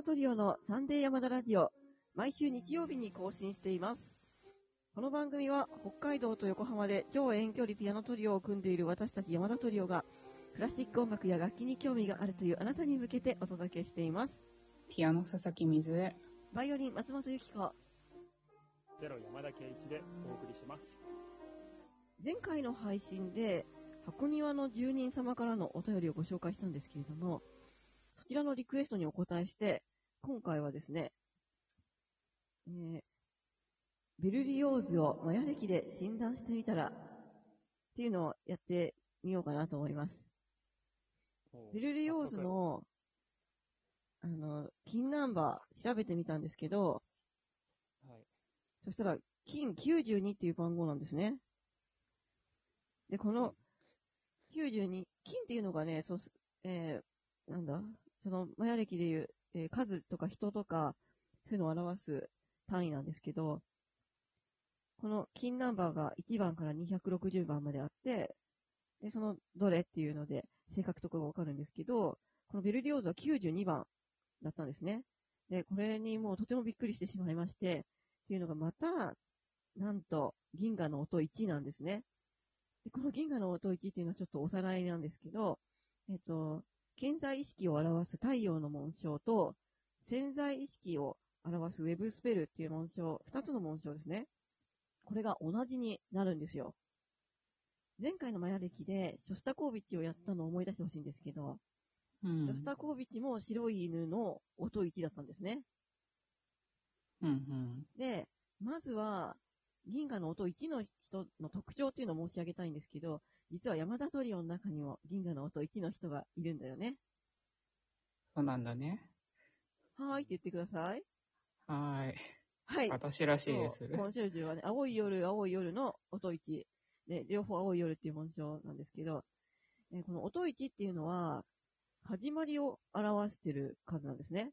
田トリオのサンデー山田ラジオ、毎週日曜日に更新しています。この番組は北海道と横浜で超遠距離ピアノトリオを組んでいる私たち山田トリオが、クラシック音楽や楽器に興味があるというあなたに向けてお届けしています。ピアノ佐々木瑞恵、バイオリン松本由紀子、ゼロ山田圭一でお送りします。前回の配信で箱庭の住人様からのお便りをご紹介したんですけれども、そちらのリクエストにお答えして、今回はですね、ベルリオーズをマヤ歴で診断してみたらっていうのをやってみようかなと思います。ベルリオーズの金ナンバー調べてみたんですけど、はい、そしたら金92っていう番号なんですね。で、この92、金っていうのがね、そのマヤ歴でいう、数とか人とかそういうのを表す単位なんですけど、この金ナンバーが1番から260番まであって、で、そのどれっていうので正確とかがわかるんですけど、このベルリオーズは92番だったんですね。で、これにもうとてもびっくりしてしまいまして、っていうのがまた、なんと銀河の音1位なんですね。で、この銀河の音1位っていうのはちょっとおさらいなんですけど、顕在意識を表す太陽の紋章と、潜在意識を表すウェブスペルっていう紋章、2つの紋章ですね。これが同じになるんですよ。前回のマヤ歴でショスタコービッチをやったのを思い出してほしいんですけど、ショスタコービッチも白い犬の音1だったんですね。で、まずは銀河の音1の人の特徴っていうのを申し上げたいんですけど、実は山田トリオの中にも銀河の音1の人がいるんだよね。そうなんだね。はーいって言ってください。はーい。はい。私らしいです。コンシェルジュはね、青い夜、青い夜の音1。で、両方青い夜っていう紋章なんですけど、この音1っていうのは、始まりを表してる数なんですね。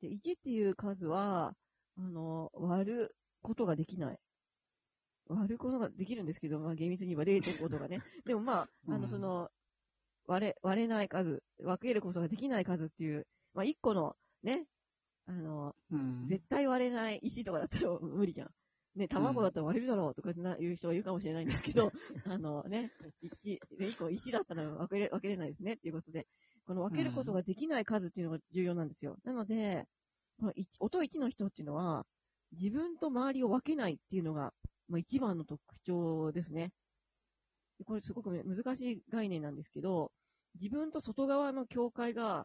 で、1っていう数は、割ることができない。割ることができるんですけど、まあ厳密に言えば 0.5 とかね。でもまあ、割れない数、分けることができない数っていう、まあ1個のね、絶対割れない石とかだったら無理じゃん。ね、卵だったら割れるだろうとかいう人がいるかもしれないんですけど、1個石だったら分けれないですねっていうことで、この分けることができない数っていうのが重要なんですよ。なので、この音1の人っていうのは、自分と周りを分けないっていうのが、まあ、一番の特徴ですね。これすごく難しい概念なんですけど、自分と外側の境界が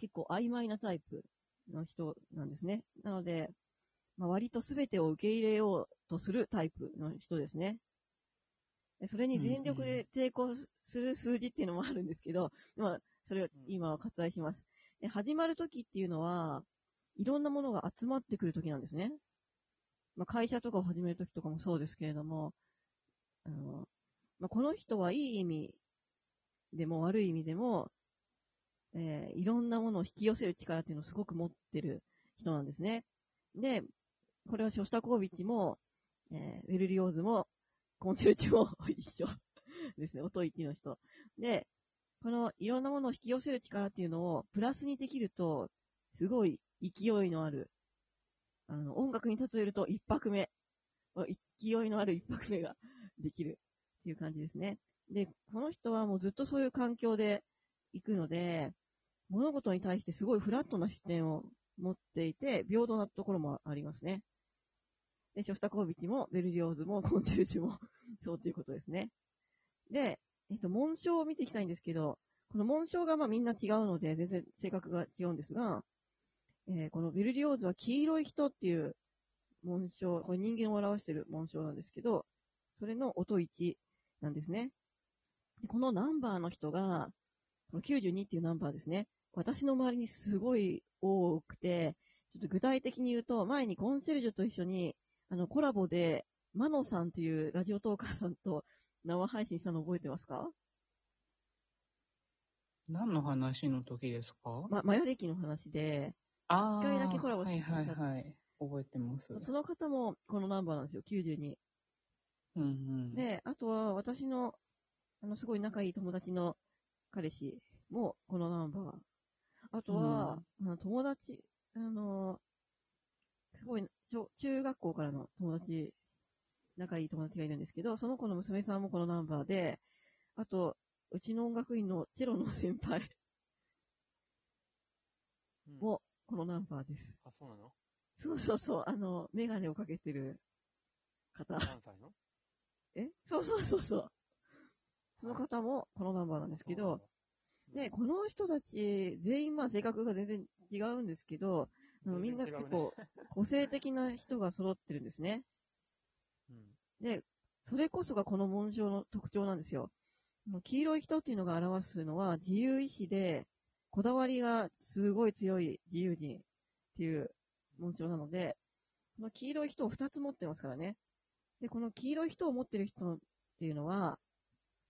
結構曖昧なタイプの人なんですね。なので、まあ、割と全てを受け入れようとするタイプの人ですね。それに全力で抵抗する数字っていうのもあるんですけど、まあ、それを今は割愛します。で、始まる時っていうのは、いろんなものが集まってくる時なんですね。まあ、会社とかを始める時とかもそうですけれども、まあ、この人はいい意味でも悪い意味でも、いろんなものを引き寄せる力っていうのをすごく持ってる人なんですね。で、これはショスタコービッチも、ベルリオーズも、コンシェルジュも一緒ですね。音1の人。で、このいろんなものを引き寄せる力っていうのをプラスにできると、すごい勢いのある、音楽に例えると一拍目、勢いのある一拍目ができるっていう感じですね。で、この人はもうずっとそういう環境で行くので、物事に対してすごいフラットな視点を持っていて、平等なところもありますね。で、ショスタコービッチも、ベルリオーズも、コンチェルジュも、そうということですね。で、紋章を見ていきたいんですけど、この紋章がまあみんな違うので、全然性格が違うんですが、このベルリオーズは黄色い人っていう紋章、これ人間を表している紋章なんですけど、それの音1なんですね。で、このナンバーの人が、この92っていうナンバーですね。私の周りにすごい多くて、ちょっと具体的に言うと、前にコンシェルジュと一緒に、コラボで、マノさんっていうラジオトーカーさんと生配信したの覚えてますか？何の話の時ですか？マヤ歴の話で、1回だけコラボしてた。覚えてます。その方もこのナンバーなんですよ、92。で、あとは私の、すごい仲いい友達の彼氏もこのナンバー。あとは、友達、すごい、中学校からの友達、仲いい友達がいるんですけど、その子の娘さんもこのナンバーで、あと、うちの音楽院のチェロの先輩も、このナンバーです。うん、あ、そうなの？そうそうそう、メガネをかけてる方。何歳の？そうそうそうそう。その方もこのナンバーなんですけど、で、この人たち、全員まあ性格が全然違うんですけど、みんな結構個性的な人が揃ってるんですね。で、それこそがこの紋章の特徴なんですよ。黄色い人っていうのが表すのは自由意志で、こだわりがすごい強い自由人っていう紋章なので、この黄色い人を2つ持ってますからね。で、この黄色い人を持ってる人っていうのは、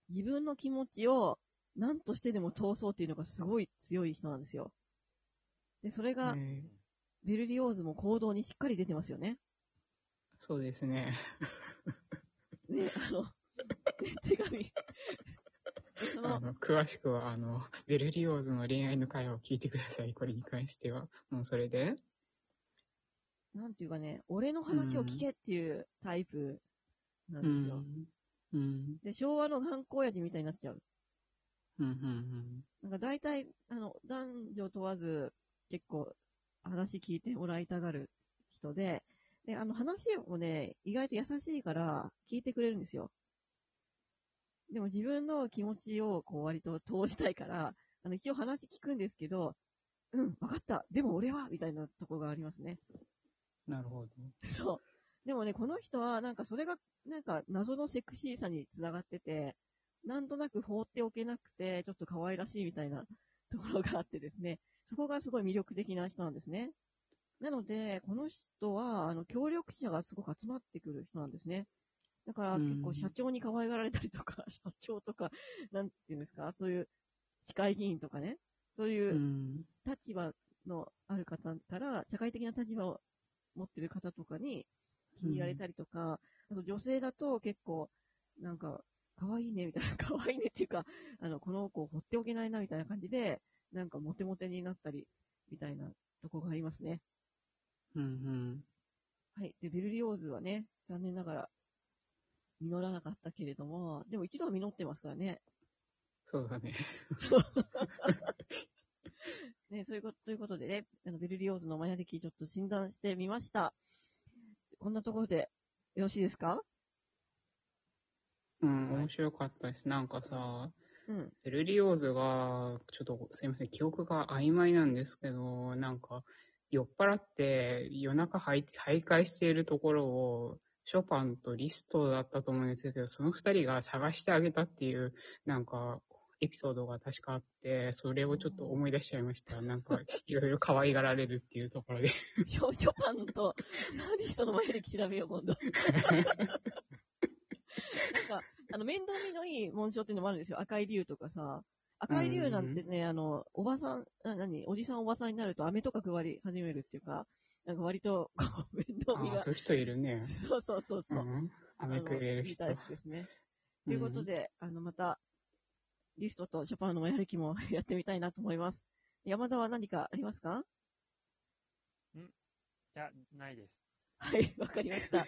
自分の気持ちを何としてでも通そうっていうのがすごい強い人なんですよ。で、それが、ベルリオーズも行動にしっかり出てますよね。そうですね。ね、手紙。その詳しくは、ベルリオーズの恋愛の会話を聞いてください。これに関しては。もうそれで。なんていうかね、俺の話を聞けっていうタイプなんですよ。で、昭和の頑固親父みたいになっちゃう。なんか大体、男女問わず結構話聞いてもらいたがる人で、で、話をね、意外と優しいから聞いてくれるんですよ。でも自分の気持ちをこう割と通したいから、一応話聞くんですけど、わかった、でも俺はみたいなとこがありますね。なるほど。そう。でもね、この人は、なんかそれが、なんか謎のセクシーさにつながってて、なんとなく放っておけなくて、ちょっと可愛らしいみたいなところがあってですね、そこがすごい魅力的な人なんですね。なので、この人は、協力者がすごく集まってくる人なんですね。だから結構社長に可愛がられたりとか、社長とか、なんていうんですか、そういう市会議員とかね、そういう立場のある方から、社会的な立場を持ってる方とかに気に入られたりとか、あと女性だと結構、なんか、可愛いねみたいな、可愛いねっていうか、この子を放っておけないなみたいな感じで、なんかモテモテになったり、みたいなとこがありますね。はい。で、ベルリオーズはね、残念ながら、実らなかったけれども、でも一度は実ってますからね。そうだね。ね、そういうこと、ということでね、ベルリオーズのマヤ歴ちょっと診断してみました。こんなところでよろしいですか？面白かったです。なんかさ、ベルリオーズが、ちょっとすいません、記憶が曖昧なんですけど、なんか、酔っ払って夜中徘徊しているところを、ショパンとリストだったと思うんですけど、その二人が探してあげたっていう、なんか、エピソードが確かあって、それをちょっと思い出しちゃいました。なんか、いろいろ可愛がられるっていうところで。ショパンとリストの前で調べよう、今度。なんか、面倒見のいい紋章っていうのもあるんですよ。赤い竜とかさ。赤い竜なんてね、おばさん、おじさんおばさんになると飴とか配り始めるっていうか、なんか割と、こう、面倒見が。そういう人いるね。そうそうそうそう。飴くれる人。いいタイプですね。ということで、また、リストとショパンのマヤ歴もやってみたいなと思います。山田は何かありますか？いや、ないです。はい、わかりました。は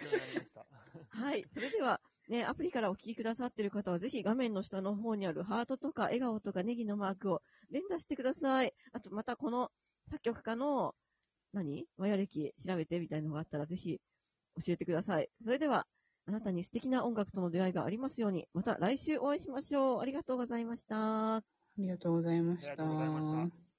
い、それでは、ね、アプリからお聞きくださっている方は、ぜひ画面の下の方にあるハートとか笑顔とかネギのマークを連打してください。あと、またこの作曲家の、マヤ歴調べてみたいのがあったら、ぜひ教えてください。それでは、あなたに素敵な音楽との出会いがありますように、また来週お会いしましょう。ありがとうございました。ありがとうございました。